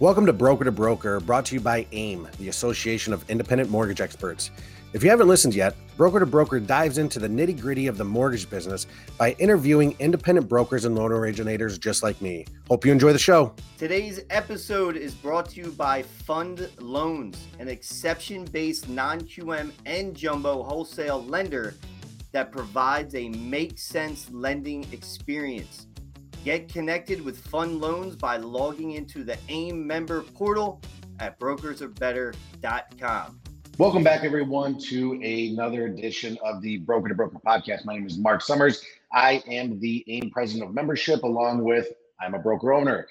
Welcome to Broker, brought to you by AIM, the Association of Independent Mortgage Experts. If you haven't listened yet, Broker to Broker dives into the nitty-gritty of the mortgage business by interviewing independent brokers and loan originators just like me. Hope you enjoy the show. Today's episode is brought to you by Fund Loans, an exception-based non-QM and jumbo wholesale lender that provides a make-sense lending experience. Get connected with Fund Loans by logging into the AIM member portal at brokersarebetter.com. Welcome back, everyone, to another edition of the Broker to Broker podcast. My name is Marc Summers. I am the AIM president of membership, along with I'm a broker owner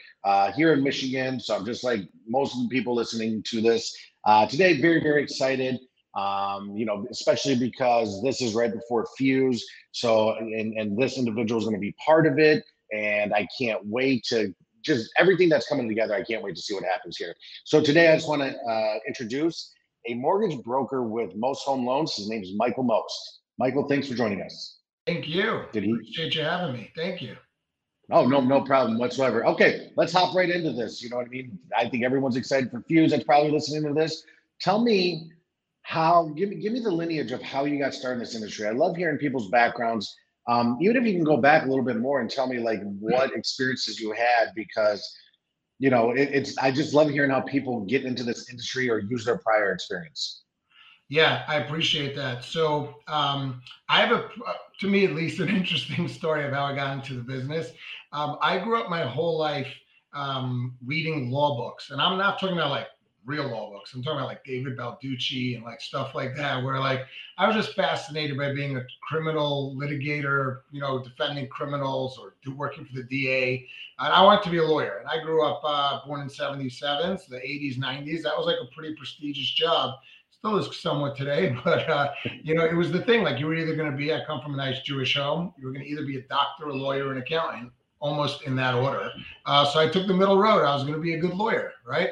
here in Michigan. So I'm just like most of the people listening to this today. Very, very excited. Especially because this is right before Fuse. So and this individual is going to be part of it. And I can't wait to just everything that's coming together. I can't wait to see what happens here. So today I just want to introduce a mortgage broker with Most Home Loans. His name is Michael Most. Michael, thanks for joining us. Thank you. Appreciate you having me. Thank you. Oh, no problem whatsoever. Okay, let's hop right into this. You know what I mean? I think everyone's excited for Fuse that's probably listening to this. Tell me how, give me the lineage of how you got started in this industry. I love hearing people's backgrounds. Even if you can go back a little bit more and tell me like what experiences you had, because, you know, I just love hearing how people get into this industry or use their prior experience. Yeah, I appreciate that. So I have to me at least, an interesting story of how I got into the business. I grew up my whole life reading law books, and I'm not talking about like real law books. I'm talking about like David Balducci and like stuff like that, where like I was just fascinated by being a criminal litigator, you know, defending criminals or working for the DA. And I wanted to be a lawyer. And I grew up born in 77, so the 80s, 90s. That was like a pretty prestigious job. Still is somewhat today, but it was the thing. Like you were either going to be, I come from a nice Jewish home, you were going to either be a doctor, a lawyer, an accountant, almost in that order. So I took the middle road. I was going to be a good lawyer, right?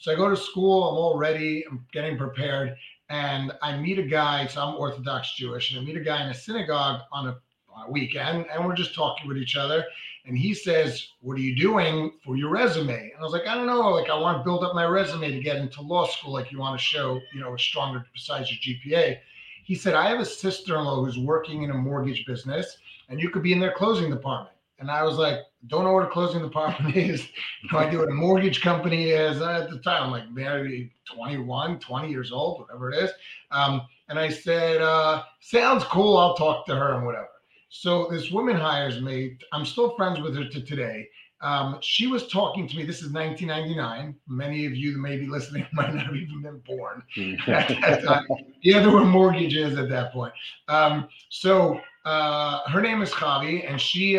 So I go to school, I'm all ready, I'm getting prepared, and I meet a guy, so I'm Orthodox Jewish, and I meet a guy in a synagogue on a weekend, and we're just talking with each other, and he says, what are you doing for your resume? And I was like, I don't know, like I want to build up my resume to get into law school, like you want to show, you know, a stronger besides your GPA. He said, I have a sister-in-law who's working in a mortgage business, and you could be in their closing department. And I was like, don't know what a closing department is. No idea what a mortgage company is. And at the time, I'm like maybe 21, 20 years old, whatever it is. And I said, sounds cool. I'll talk to her and whatever. So this woman hires me. I'm still friends with her to today. She was talking to me. This is 1999. Many of you that may be listening might not have even been born at that time. Yeah, there were mortgages at that point. Her name is Javi, and she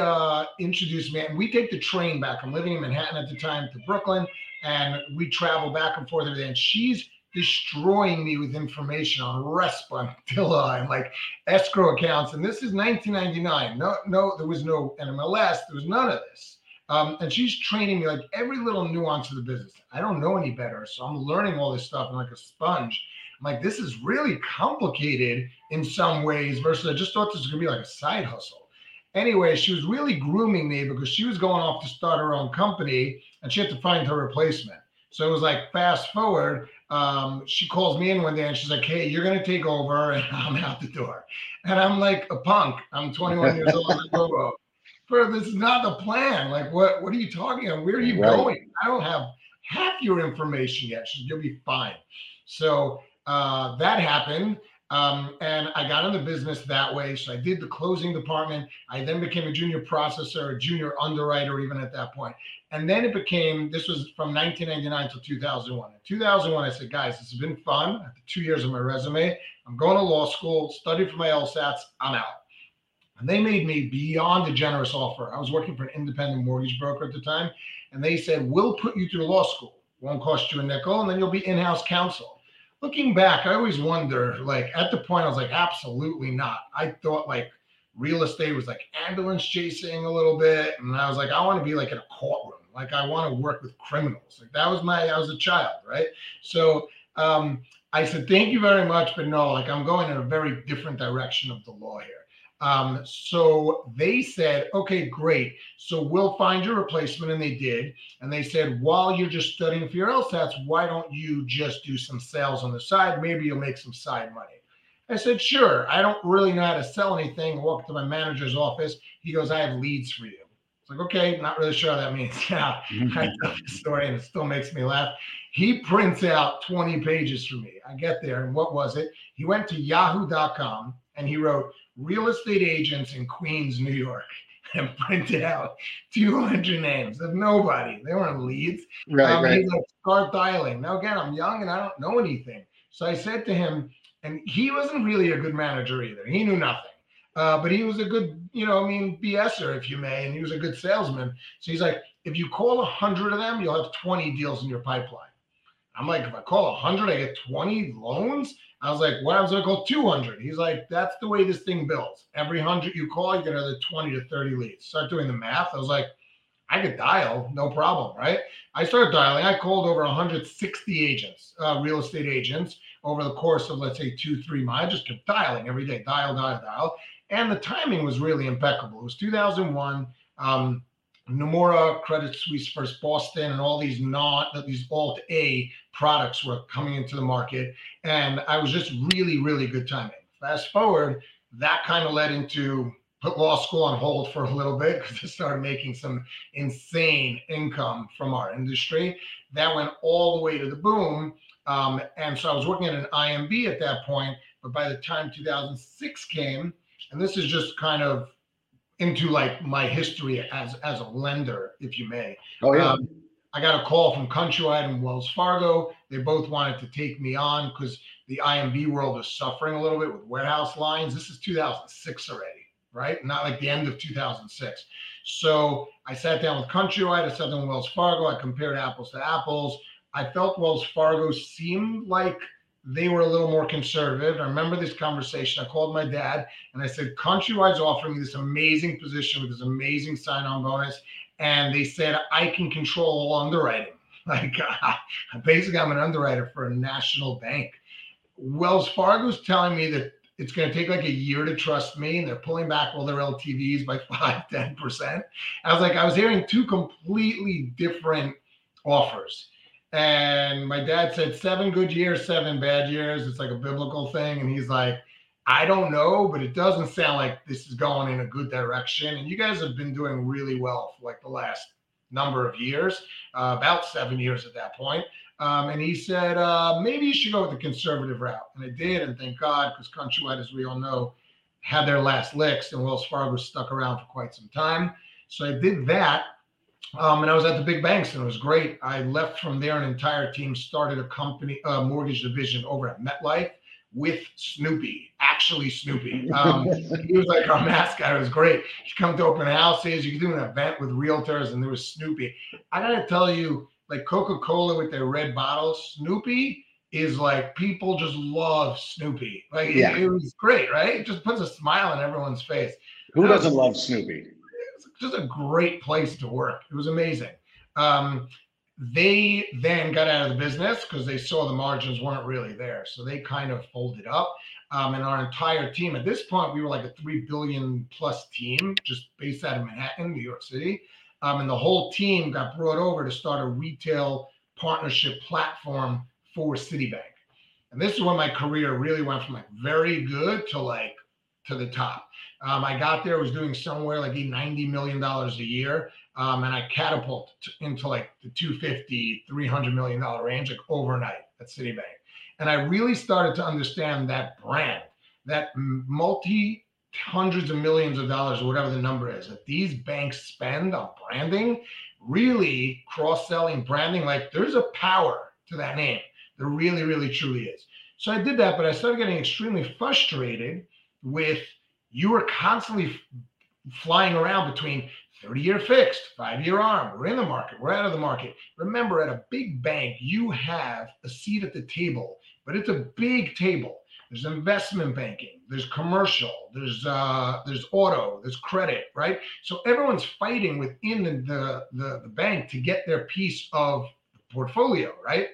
introduced me, and we take the train back. I'm living in Manhattan at the time to Brooklyn, and we travel back and forth every day, and she's destroying me with information on RESPA, Dilla, and like escrow accounts. And this is 1999. No, there was no NMLS. There was none of this. And she's training me like every little nuance of the business. I don't know any better, so I'm learning all this stuff. I'm like a sponge. I'm like, this is really complicated in some ways versus I just thought this was going to be like a side hustle. Anyway, she was really grooming me because she was going off to start her own company, and she had to find her replacement. So it was like fast forward. She calls me in one day and she's like, hey, you're going to take over, and I'm out the door. And I'm like a punk. I'm 21 years old. I'm like, this is not the plan. Like, what are you talking about? Where are you going? I don't have half your information yet. You'll be fine. So that happened. And I got in the business that way. So I did the closing department. I then became a junior processor, a junior underwriter, even at that point. And then it became, this was from 1999 to 2001. In 2001, I said, guys, this has been fun. After 2 years of my resume, I'm going to law school, study for my LSATs. I'm out. And they made me beyond a generous offer. I was working for an independent mortgage broker at the time. And they said, we'll put you through law school. Won't cost you a nickel. And then you'll be in-house counsel. Looking back, I always wonder, like at the point I was like, absolutely not. I thought like real estate was like ambulance chasing a little bit. And I was like, I want to be like in a courtroom. Like I want to work with criminals. Like that was I was a child, right? So I said, thank you very much. But no, like I'm going in a very different direction of the law here. So they said, okay, great. So we'll find your replacement. And they did. And they said, while you're just studying for your LSATs, why don't you just do some sales on the side? Maybe you'll make some side money. I said, sure. I don't really know how to sell anything. I walked to my manager's office. He goes, I have leads for you. It's like, okay, not really sure what that means. Yeah, I tell the story and it still makes me laugh. He prints out 20 pages for me. I get there and what was it? He went to yahoo.com and he wrote real estate agents in Queens, New York, and printed out 200 names of nobody. They weren't leads. Right, right. He's like, start dialing. Now, again, I'm young and I don't know anything. So I said to him, and he wasn't really a good manager either. He knew nothing. But he was a good, you know, I mean, BSer, if you may, and he was a good salesman. So he's like, if you call 100 of them, you'll have 20 deals in your pipeline. I'm like, if I call 100, I get 20 loans? I was like, what happens if I call 200? He's like, that's the way this thing builds. Every 100 you call, you get another 20 to 30 leads. Start doing the math. I was like, I could dial, no problem, right? I started dialing. I called over 160 agents, real estate agents, over the course of, let's say, 2-3 months. I just kept dialing every day, dial. And the timing was really impeccable. It was 2001. Nomura, Credit Suisse First Boston, and all these alt A products were coming into the market. And I was just really, really good timing. Fast forward, that kind of led into put law school on hold for a little bit because I started making some insane income from our industry. That went all the way to the boom. And so I was working at an IMB at that point, but by the time 2006 came, and this is just kind of into like my history as a lender, if you may. Oh, yeah. I got a call from Countrywide and Wells Fargo. They both wanted to take me on because the IMB world was suffering a little bit with warehouse lines. This is 2006 already, right? Not like the end of 2006. So I sat down with Countrywide, I sat down with Wells Fargo, I compared apples to apples. I felt Wells Fargo seemed like they were a little more conservative. I remember this conversation. I called my dad and I said, Countrywide's offering me this amazing position with this amazing sign-on bonus. And they said, I can control all underwriting. Like, basically, I'm an underwriter for a national bank. Wells Fargo's telling me that it's going to take like a year to trust me. And they're pulling back all their LTVs by 5, 10%. I was like, I was hearing two completely different offers. And my dad said, 7 good years, 7 bad years. It's like a biblical thing. And he's like, I don't know, but it doesn't sound like this is going in a good direction. And you guys have been doing really well for like the last number of years, about 7 years at that point. And he said, maybe you should go with the conservative route. And I did. And thank God, because Countrywide, as we all know, had their last licks and Wells Fargo stuck around for quite some time. So I did that. And I was at the big banks and it was great. I left from there, an entire team started a company, mortgage division over at MetLife with Snoopy, actually Snoopy. He was like our mascot. It was great. He'd come to open houses. You could do an event with realtors and there was Snoopy. I got to tell you, like Coca-Cola with their red bottles, Snoopy is like, people just love Snoopy. Like yeah. It was great, right? It just puts a smile on everyone's face. Who doesn't love Snoopy? Just a great place to work. It was amazing. They then got out of the business because they saw the margins weren't really there. So they kind of folded up. And our entire team, at this point, we were like a $3 billion+ team, just based out of Manhattan, New York City. And the whole team got brought over to start a retail partnership platform for Citibank. And this is when my career really went from like very good to like to the top. I got there, was doing somewhere like $90 million a year. And I catapulted into like the $250, $300 million range like overnight at Citibank. And I really started to understand that brand, that hundreds of millions of dollars or whatever the number is that these banks spend on branding, really cross-selling branding. Like there's a power to that name. There really, really, truly is. So I did that, but I started getting extremely frustrated with you were constantly flying around between 30-year fixed, 5-year arm. We're in the market. We're out of the market. Remember, at a big bank, you have a seat at the table, but it's a big table. There's investment banking. There's commercial. There's auto. There's credit, right? So everyone's fighting within the bank to get their piece of the portfolio, right?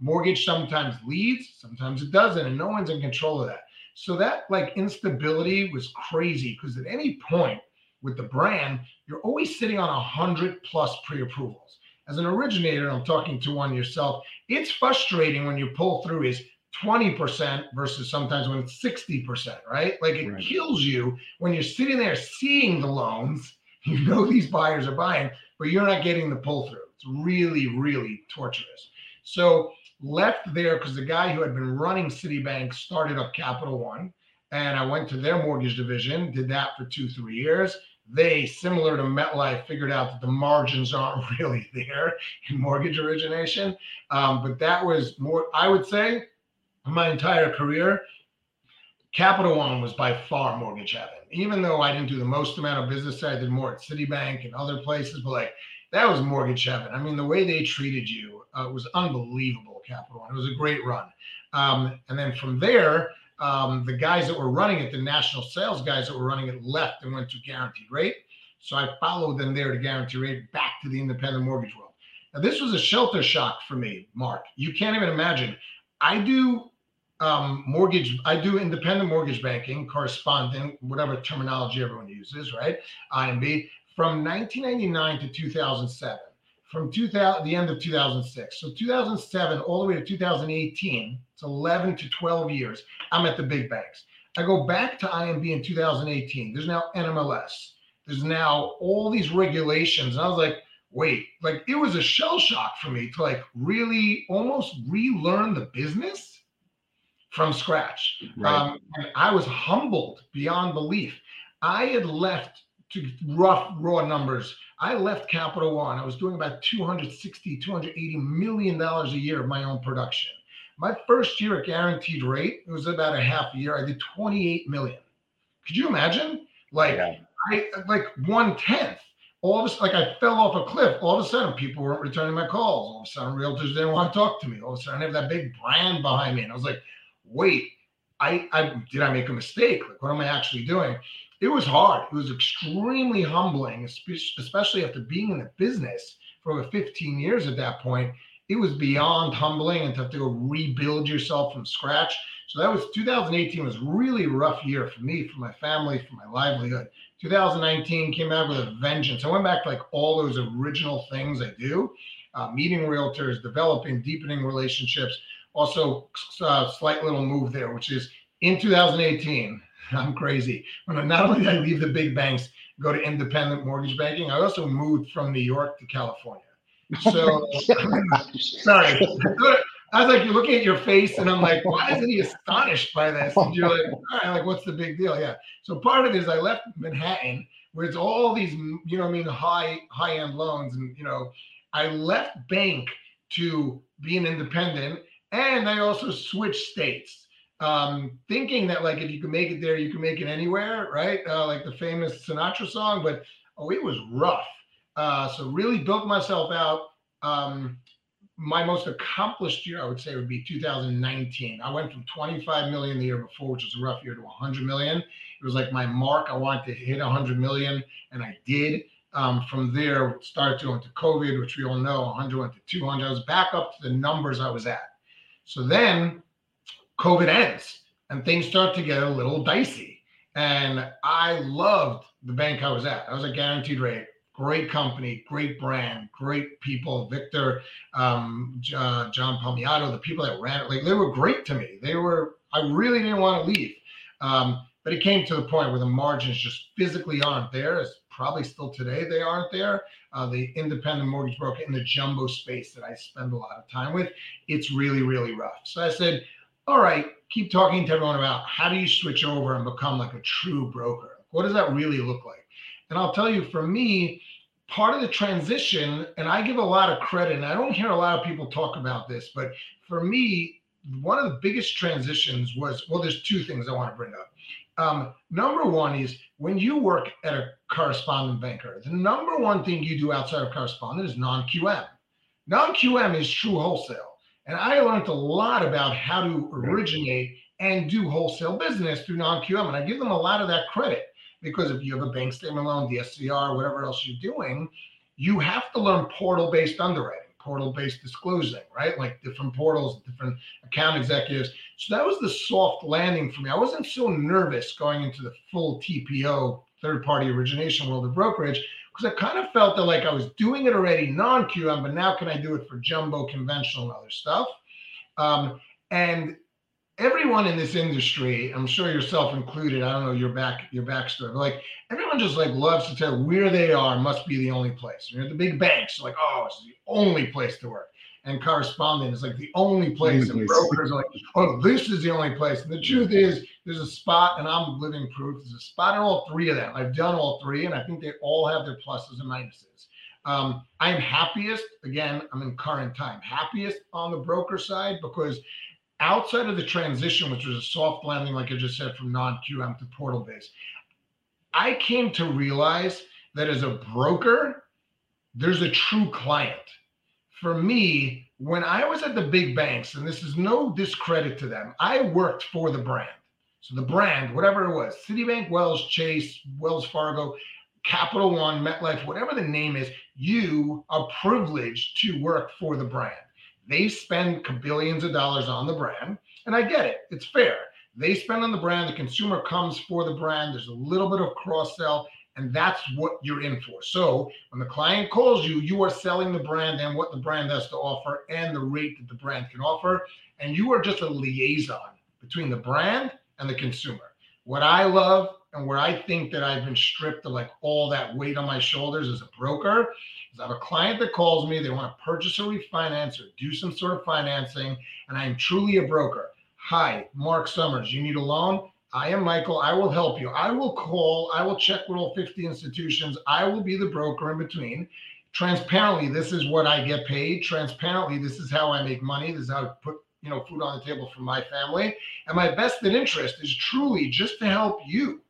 Mortgage sometimes leads, sometimes it doesn't, and no one's in control of that. So that like instability was crazy, because at any point with the brand, you're always sitting on 100+ pre-approvals. As an originator, I'm talking to one yourself, it's frustrating when your pull through is 20% versus sometimes when it's 60%, right? Like it kills you when you're sitting there seeing the loans, you know these buyers are buying, but you're not getting the pull through. It's really, really torturous. So left there because the guy who had been running Citibank started up Capital One, and I went to their mortgage division, did that for 2-3 years. They, similar to MetLife, figured out that the margins aren't really there in mortgage origination. But that was more, I would say, my entire career, Capital One was by far mortgage heaven. Even though I didn't do the most amount of business there, I did more at Citibank and other places, but like that was mortgage heaven. I mean, the way they treated you was unbelievable, Capital One. It was a great run. And then from there, the guys that were running it, the national sales guys that were running it, left and went to Guaranteed Rate. So I followed them there to Guaranteed Rate, back to the independent mortgage world. Now, this was a shelter shock for me, Mark. You can't even imagine. I do independent mortgage banking, correspondent, whatever terminology everyone uses, right? IMB, from 1999 to 2007, from the end of 2006. So 2007 all the way to 2018, it's 11 to 12 years, I'm at the big banks. I go back to IMB in 2018. There's now NMLS. There's now all these regulations. And I was like, wait, like it was a shell shock for me to like really almost relearn the business from scratch. Right. And I was humbled beyond belief. I had left, to rough, raw numbers, I left Capital One. I was doing about $260, $280 million a year of my own production. My first year at Guaranteed Rate, it was about a half a year, I did $28 million. Could you imagine? Like, yeah. I, like 1/10. All of a sudden, like I fell off a cliff. All of a sudden, people weren't returning my calls. All of a sudden, realtors didn't want to talk to me. All of a sudden, I have that big brand behind me. And I was like, wait, did I make a mistake? Like, what am I actually doing? It was hard. It was extremely humbling, especially after being in the business for over 15 years at that point. It was beyond humbling, and to have to go rebuild yourself from scratch. So that was 2018 was really a rough year for me, for my family, for my livelihood. 2019 came out with a vengeance. I went back to like all those original things I do, meeting realtors, developing, deepening relationships. Also, slight little move there, which is in 2018, I'm crazy. When not only did I leave the big banks, go to independent mortgage banking, I also moved from New York to California. So, sorry. I was like, you're looking at your face, and I'm like, why isn't he astonished by this? And you're like, all right, like, what's the big deal? Yeah. So part of it is I left Manhattan, where it's all these, you know what I mean, high-end loans. And, you know, I left bank to be an independent, and I also switched states, thinking that like if you can make it there, you can make it anywhere, right? Like the famous Sinatra song, but oh, it was rough. So really built myself out. My most accomplished year, I would say, would be 2019. I went from 25 million the year before, which was a rough year, to 100 million. It was like my mark. I wanted to hit 100 million, and I did. From there, started to go into COVID, which we all know, 100 went to 200. I was back up to the numbers I was at. So then COVID ends and things start to get a little dicey. And I loved the bank I was at. I was at Guaranteed Rate, great company, great brand, great people. Victor, John Palmiato, the people that ran it, like they were great to me. They were, I really didn't want to leave. But it came to the point where the margins just physically aren't there. It's probably still today they aren't there. The independent mortgage broker in the jumbo space that I spend a lot of time with, it's really, really rough. So I said, all right, keep talking to everyone about how do you switch over and become like a true broker? What does that really look like? And I'll tell you, for me, part of the transition, and I give a lot of credit, and I don't hear a lot of people talk about this, but for me, one of the biggest transitions was, well, there's two things I want to bring up. Number one is when you work at a correspondent banker, the number one thing you do outside of correspondent is non-QM. Non-QM is true wholesale. And I learned a lot about how to originate and do wholesale business through non-QM. And I give them a lot of that credit, because if you have a bank statement loan, DSCR, whatever else you're doing, you have to learn portal-based underwriting. portal-based disclosing, right? Like different portals, different account executives. So that was the soft landing for me. I wasn't so nervous going into the full TPO, third-party origination world of brokerage, because I kind of felt that like I was doing it already non-QM, but now can I do it for jumbo, conventional, and other stuff? And everyone in this industry, I'm sure yourself included, I don't know your backstory, but like everyone just like loves to tell where they are must be the only place. You're at the big banks, so like, oh, it's the only place to work. And correspondent is like the only place, and brokers are like, oh, this is the only place. And the truth is, there's a spot, and I'm living proof, there's a spot in all three of them. I've done all three, and I think they all have their pluses and minuses. I'm happiest, again, I'm in current time, happiest on the broker side, because outside of the transition, which was a soft landing, like I just said, from non-QM to portal-based, I came to realize that as a broker, there's a true client. For me, when I was at the big banks, and this is no discredit to them, I worked for the brand. So the brand, whatever it was, Citibank, Wells, Chase, Wells Fargo, Capital One, MetLife, whatever the name is, you are privileged to work for the brand. They spend billions of dollars on the brand, and I get it. It's fair. They spend on the brand. The consumer comes for the brand. There's a little bit of cross-sell, and that's what you're in for. So when the client calls you, you are selling the brand and what the brand has to offer and the rate that the brand can offer, and you are just a liaison between the brand and the consumer. What I love and where I think that I've been stripped of like all that weight on my shoulders as a broker is I have a client that calls me, they want to purchase or refinance or do some sort of financing, and I am truly a broker. Hi, Marc Summers, you need a loan? I am Michael, I will help you. I will call, I will check with all 50 institutions. I will be the broker in between. Transparently, this is what I get paid. Transparently, this is how I make money. This is how I put food on the table for my family. And my vested interest is truly just to help you,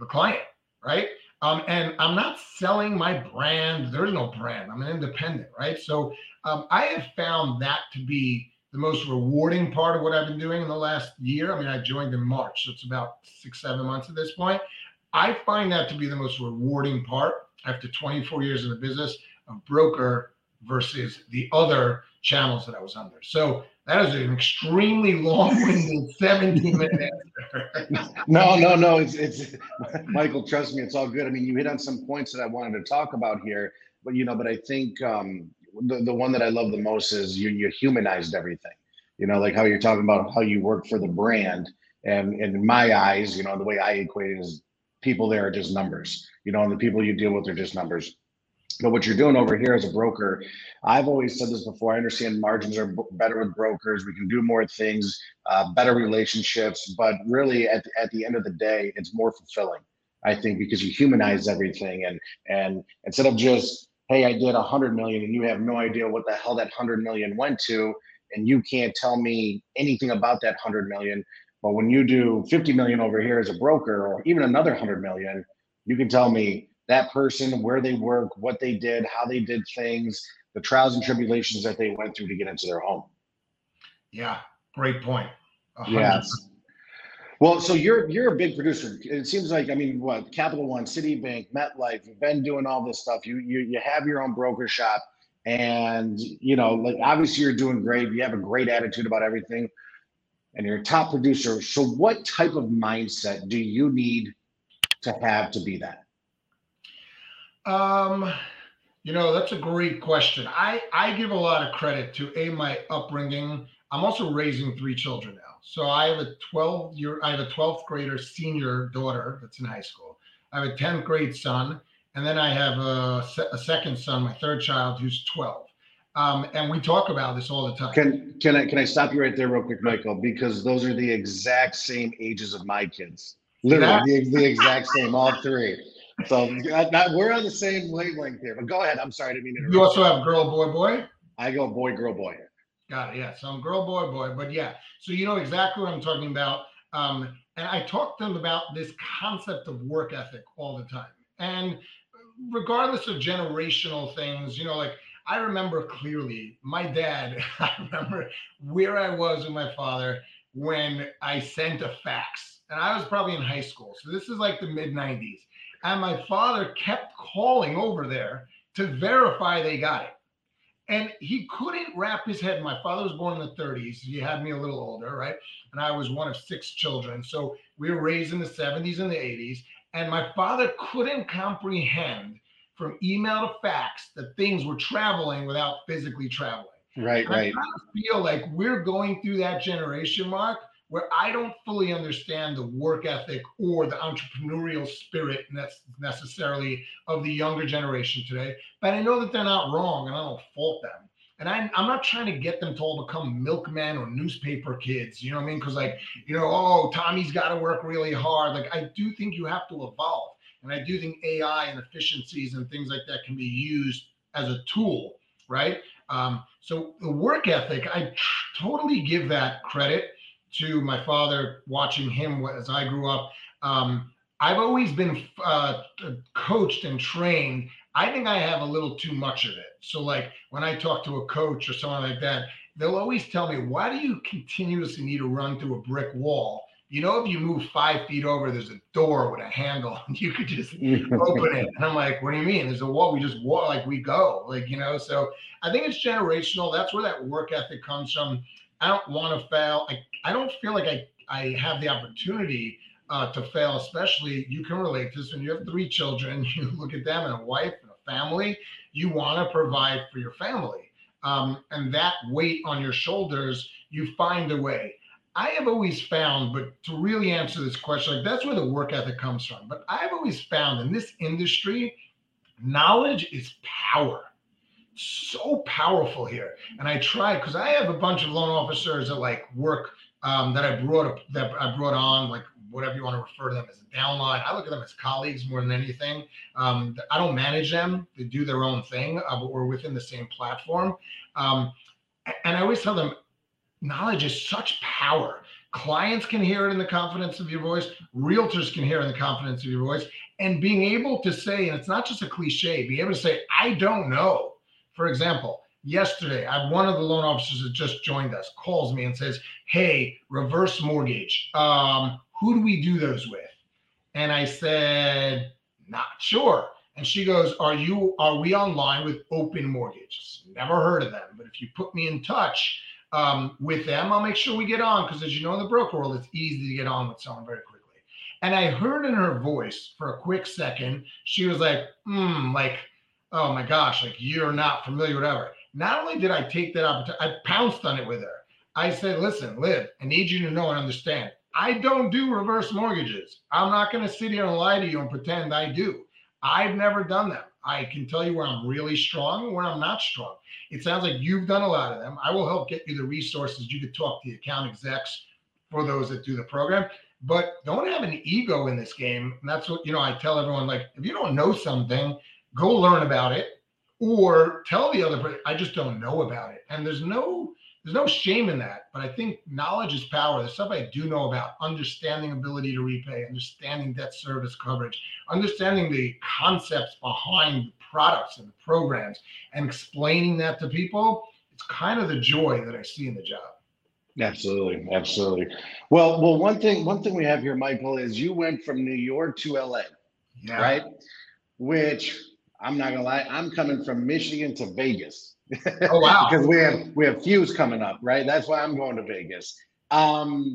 the client, right? And I'm not selling my brand. There is no brand. I'm an independent, right? So I have found that to be the most rewarding part of what I've been doing in the last year. I mean, I joined in March, so it's about 6-7 months at this point. I find that to be the most rewarding part after 24 years in the business of broker versus the other channels that I was under. So that is an extremely long-winded 17-minute answer. No. It's Michael, trust me, it's all good. I mean, you hit on some points that I wanted to talk about here, but I think the one that I love the most is you humanized everything. Like how you're talking about how you work for the brand, and in my eyes, the way I equate it is people there are just numbers. And the people you deal with are just numbers. But what you're doing over here as a broker, I've always said this before, I understand margins are better with brokers. We can do more things, better relationships. But really, at the end of the day, it's more fulfilling, I think, because you humanize everything. And instead of just, hey, I did 100 million and you have no idea what the hell that 100 million went to, and you can't tell me anything about that 100 million. But when you do 50 million over here as a broker, or even another 100 million, you can tell me that person, where they work, what they did, how they did things, the trials and tribulations that they went through to get into their home. Yeah, great point. 100%. Yes. Well, so you're a big producer. It seems like, I mean, what, Capital One, Citibank, MetLife, you've been doing all this stuff. You have your own broker shop, and like obviously you're doing great. You have a great attitude about everything, and you're a top producer. So what type of mindset do you need to have to be that? That's a great question. I give a lot of credit to my upbringing. I'm also raising 3 children now. So I have a 12th grader senior daughter that's in high school. I have a 10th grade son, and then I have a second son, my third child, who's 12. And we talk about this all the time. Can I stop you right there real quick, Michael, because those are the exact same ages of my kids. Literally the exact same, all 3. So we're on the same wavelength here, but go ahead. I'm sorry, I didn't mean to interrupt. You also have girl, boy, boy? I go boy, girl, boy. Got it, yeah. So I'm girl, boy, boy. But yeah, so you know exactly what I'm talking about. And I talk to them about this concept of work ethic all the time. And regardless of generational things, like I remember clearly my dad, I remember where I was with my father when I sent a fax. And I was probably in high school. So this is like the mid-90s. And my father kept calling over there to verify they got it. And he couldn't wrap his head. My father was born in the 30s. He had me a little older, right? And I was one of six children. So we were raised in the 70s and the 80s. And my father couldn't comprehend from email to fax that things were traveling without physically traveling. Right, and right. I kind of feel like we're going through that generation, Marc, where I don't fully understand the work ethic or the entrepreneurial spirit necessarily of the younger generation today. But I know that they're not wrong, and I don't fault them. And I'm not trying to get them to all become milkmen or newspaper kids, you know what I mean? Because like, you know, oh, Tommy's got to work really hard. Like, I do think you have to evolve. And I do think AI and efficiencies and things like that can be used as a tool, right? So the work ethic, I totally give that credit to my father, watching him as I grew up. I've always been coached and trained. I think I have a little too much of it. So like when I talk to a coach or someone like that, they'll always tell me, why do you continuously need to run through a brick wall? You know, if you move 5 feet over, there's a door with a handle and you could just open it. And I'm like, what do you mean? There's a wall. We just walk, like we go, like, you know, so I think it's generational. That's where that work ethic comes from. I don't want to fail. I don't feel like I have the opportunity to fail, especially you can relate to this when you have three children, you look at them and a wife and a family, you want to provide for your family. And that weight on your shoulders, you find a way. I have always found, but to really answer this question, like that's where the work ethic comes from. But I've always found in this industry, knowledge is power. So powerful here. And I tried, because I have a bunch of loan officers that like work that I brought on, like whatever you want to refer to them as a downline. I look at them as colleagues more than anything. I don't manage them. They do their own thing, but we're within the same platform. And I always tell them, knowledge is such power. Clients can hear it in the confidence of your voice. Realtors can hear it in the confidence of your voice. And being able to say, and it's not just a cliche, being able to say, I don't know. For example, yesterday, one of the loan officers that just joined us calls me and says, hey, reverse mortgage. Who do we do those with? And I said, not sure. And she goes, are we online with Open Mortgages? Never heard of them, but if you put me in touch with them, I'll make sure we get on, because as you know, in the broker world, it's easy to get on with someone very quickly. And I heard in her voice for a quick second, she was like, like, oh my gosh, like you're not familiar, whatever. Not only did I take that opportunity, I pounced on it with her. I said, listen, Liv, I need you to know and understand, I don't do reverse mortgages. I'm not going to sit here and lie to you and pretend I do. I've never done them. I can tell you where I'm really strong and where I'm not strong. It sounds like you've done a lot of them. I will help get you the resources. You could talk to the account execs for those that do the program, but don't have an ego in this game. And that's what, you know, I tell everyone, like, if you don't know something, go learn about it or tell the other person, I just don't know about it. And there's no shame in that, but I think knowledge is power. The stuff I do know about understanding ability to repay, understanding debt service coverage, understanding the concepts behind the products and the programs, and explaining that to people, it's kind of the joy that I see in the job. Absolutely, absolutely. Well, one thing we have here, Michael, is you went from New York to LA, yeah, right? Which I'm not gonna lie, I'm coming from Michigan to Vegas. Oh wow! Because we have Fuse coming up, right? That's why I'm going to Vegas. Well,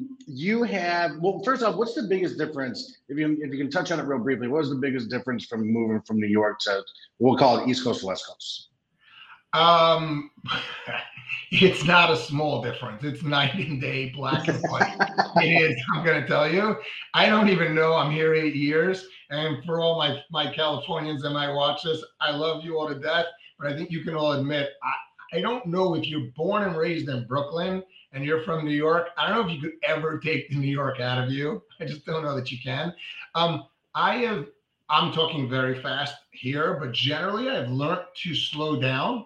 first off, what's the biggest difference? If you can touch on it real briefly, what was the biggest difference from moving from New York to, we'll call it, East Coast to West Coast? It's not a small difference. It's night and day, black and white. It is. I'm going to tell you. I don't even know. I'm here 8 years, and for all my Californians that might watch this, I love you all to death. But I think you can all admit, I don't know if you're born and raised in Brooklyn and you're from New York, I don't know if you could ever take the New York out of you. I just don't know that you can. I'm talking very fast here, but generally I've learned to slow down.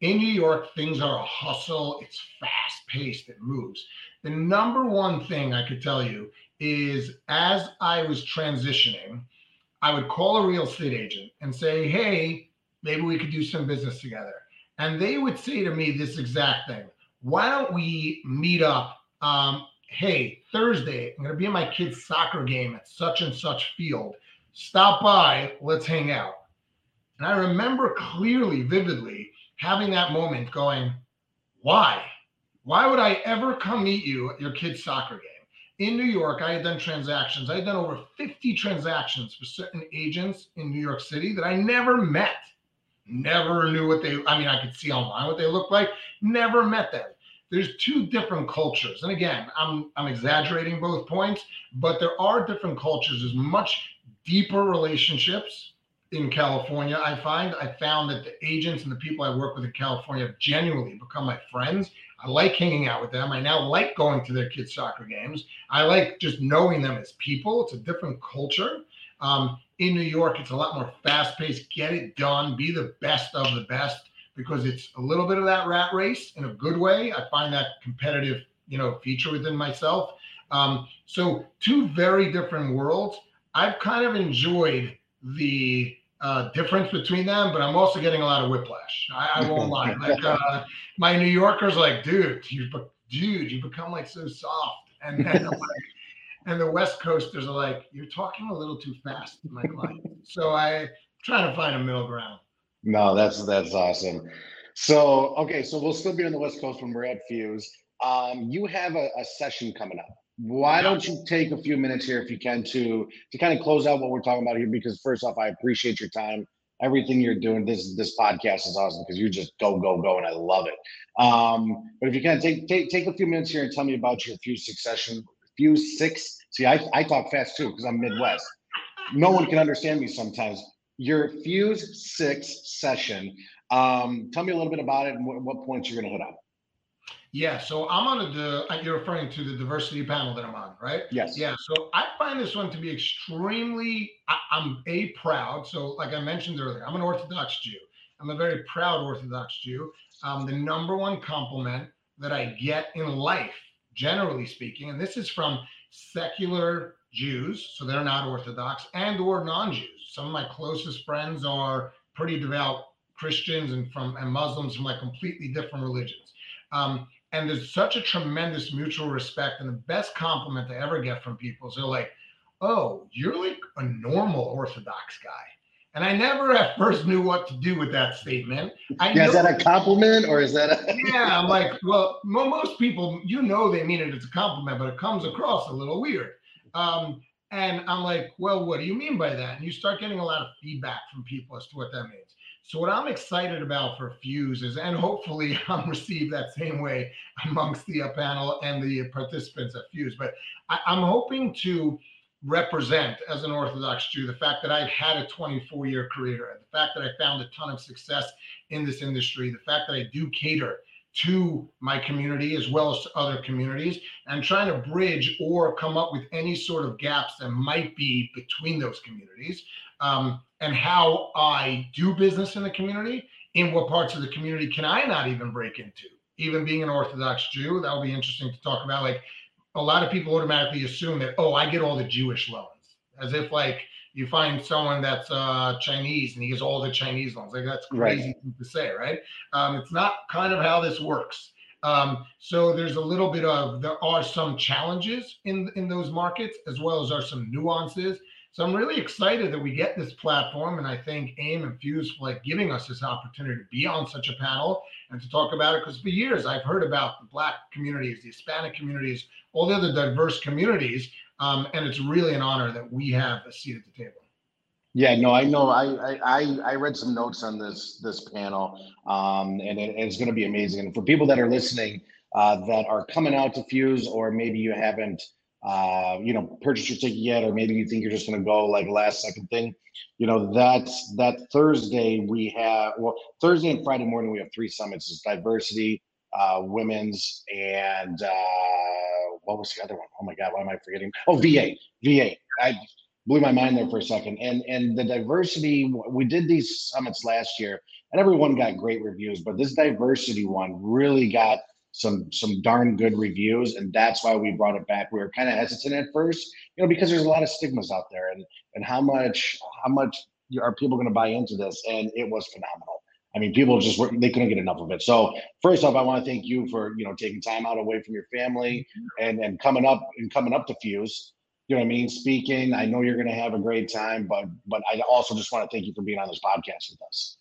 In New York, things are a hustle. It's fast paced, it moves. The number one thing I could tell you is, as I was transitioning, I would call a real estate agent and say, hey, maybe we could do some business together. And they would say to me this exact thing. Why don't we meet up? Hey, Thursday, I'm going to be in my kid's soccer game at such and such field. Stop by. Let's hang out. And I remember clearly, vividly, having that moment going, why? Why would I ever come meet you at your kid's soccer game? In New York, I had done transactions. I had done over 50 transactions for certain agents in New York City that I never met. Never knew what they, I mean, I could see online what they looked like. Never met them. There's two different cultures. And again, I'm exaggerating both points, but there are different cultures. There's much deeper relationships in California, I find. I found that the agents and the people I work with in California have genuinely become my friends. I like hanging out with them. I now like going to their kids' soccer games. I like just knowing them as people. It's a different culture. In New York, it's a lot more fast-paced, get it done, be the best of the best, because it's a little bit of that rat race in a good way. I find that competitive, you know, feature within myself. So two very different worlds. I've kind of enjoyed the difference between them, but I'm also getting a lot of whiplash. I won't lie. Like my New Yorkers are like, dude, you become like so soft. And like, and the West Coasters are like, you're talking a little too fast to my client. So I'm trying to find a middle ground. No, that's awesome. So, okay. So we'll still be on the West Coast when we're at Fuse. You have a session coming up. Why don't you take a few minutes here if you can to kind of close out what we're talking about here, because first off, I appreciate your time, everything you're doing. This podcast is awesome because you just go, and I love it. But if you can take a few minutes here and tell me about your Fuse 6. See, I talk fast too, because I'm Midwest. No one can understand me sometimes. Your Fuse 6 session. Tell me a little bit about it and what points you're going to hit on. Yeah, so I'm on you're referring to the diversity panel that I'm on, right? Yes. Yeah, so I find this one to be extremely, I'm proud. So like I mentioned earlier, I'm an Orthodox Jew. I'm a very proud Orthodox Jew. The number one compliment that I get in life, generally speaking, and this is from secular Jews, so they're not Orthodox, and or non-Jews. Some of my closest friends are pretty devout Christians and Muslims from like completely different religions. And there's such a tremendous mutual respect, and the best compliment I ever get from people is they're like, oh, you're like a normal Orthodox guy. And I never at first knew what to do with that statement. Is that a compliment or is that a... Yeah, I'm like, well, most people, you know, they mean it as a compliment, but it comes across a little weird. And I'm like, well, what do you mean by that? And you start getting a lot of feedback from people as to what that means. So what I'm excited about for Fuse is, and hopefully I'm received that same way amongst the panel and the participants at Fuse, but I'm hoping to represent as an Orthodox Jew the fact that I've had a 24-year career, the fact that I found a ton of success in this industry, the fact that I do cater to my community as well as to other communities, and trying to bridge or come up with any sort of gaps that might be between those communities. And how I do business in the community, in what parts of the community can I not even break into? Even being an Orthodox Jew, that'll be interesting to talk about. Like a lot of people automatically assume that, oh, I get all the Jewish loans. As if like you find someone that's Chinese and he gets all the Chinese loans. Like that's crazy thing to say, right? It's not kind of how this works. So there's a little bit of, there are some challenges in those markets, as well as are some nuances. So I'm really excited that we get this platform, and I thank AIM and Fuse for like giving us this opportunity to be on such a panel and to talk about it, because for years I've heard about the Black communities, the Hispanic communities, all the other diverse communities, and it's really an honor that we have a seat at the table. Yeah, no, I know. I read some notes on this panel, and it's going to be amazing. And for people that are listening that are coming out to Fuse, or maybe you haven't, purchase your ticket yet, or maybe you think you're just going to go like last second thing, that's that Thursday we have, well, Thursday and Friday morning we have three summits. It's diversity, women's, and what was the other one? Oh my God, why am I forgetting? Oh, VA. I blew my mind there for a second. And the diversity, we did these summits last year and everyone got great reviews, but this diversity one really got some darn good reviews, and that's why we brought it back. We were kind of hesitant at first, because there's a lot of stigmas out there, and how much are people going to buy into this? And it was phenomenal. I mean, people just they couldn't get enough of it. So first off, I want to thank you for taking time out away from your family and coming up to Fuse. You know what I mean? Speaking, I know you're going to have a great time, but I also just want to thank you for being on this podcast with us.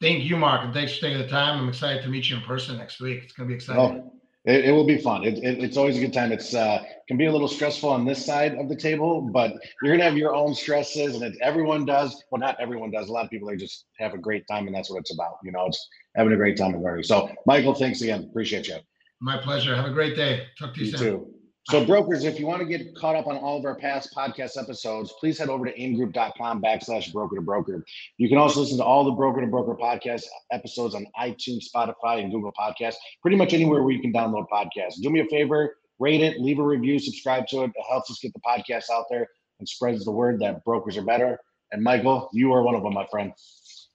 Thank you, Marc, and thanks for taking the time. I'm excited to meet you in person next week. It's going to be exciting. Oh, it will be fun. It's always a good time. It's can be a little stressful on this side of the table, but you're going to have your own stresses, and everyone does. Well, not everyone does. A lot of people, they just have a great time, and that's what it's about. You know, it's having a great time and learning. So, Michael, thanks again. Appreciate you. My pleasure. Have a great day. Talk to you soon. Too. So brokers, if you want to get caught up on all of our past podcast episodes, please head over to aimgroup.com/broker-to-broker. You can also listen to all the Broker to Broker podcast episodes on iTunes, Spotify, and Google Podcasts, pretty much anywhere where you can download podcasts. Do me a favor, rate it, leave a review, subscribe to it. It helps us get the podcast out there and spreads the word that brokers are better. And Michael, you are one of them, my friend.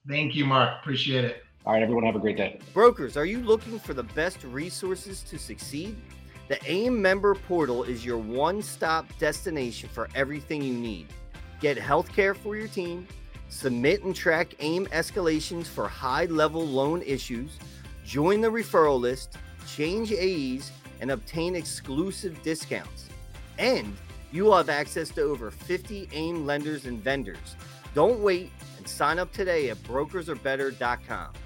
Thank you, Marc. Appreciate it. All right, everyone, have a great day. Brokers, are you looking for the best resources to succeed? The AIM member portal is your one-stop destination for everything you need. Get healthcare for your team, submit and track AIM escalations for high-level loan issues, join the referral list, change AEs, and obtain exclusive discounts. And you will have access to over 50 AIM lenders and vendors. Don't wait and sign up today at brokersarebetter.com.